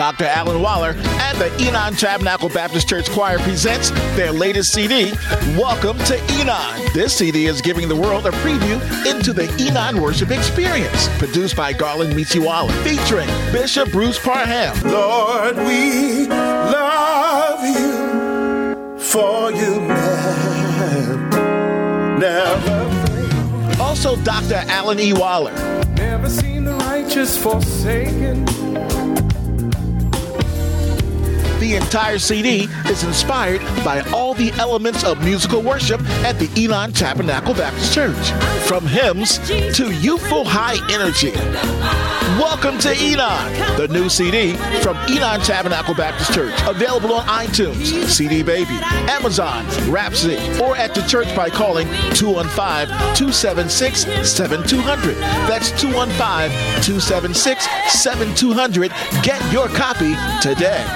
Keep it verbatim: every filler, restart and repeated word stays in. Doctor Alyn Waller and the Enon Tabernacle Baptist Church Choir presents their latest C D, Welcome to Enon. This C D is giving the world a preview into the Enon worship experience, produced by Garland Meachie Waller, featuring Bishop Bruce Parham. Lord, we love you, for you never, never fail. Also, Doctor Alyn E. Waller. Never seen the righteous forsaken. The entire C D is inspired by all the elements of musical worship at the Enon Tabernacle Baptist Church, from hymns to youthful high energy. Welcome to Enon, the new C D from Enon Tabernacle Baptist Church, available on iTunes, C D Baby, Amazon, Rhapsody, or at the church by calling two one five, two seven six, seven two zero zero. That's two one five, two seven six, seven two zero zero. Get your copy today.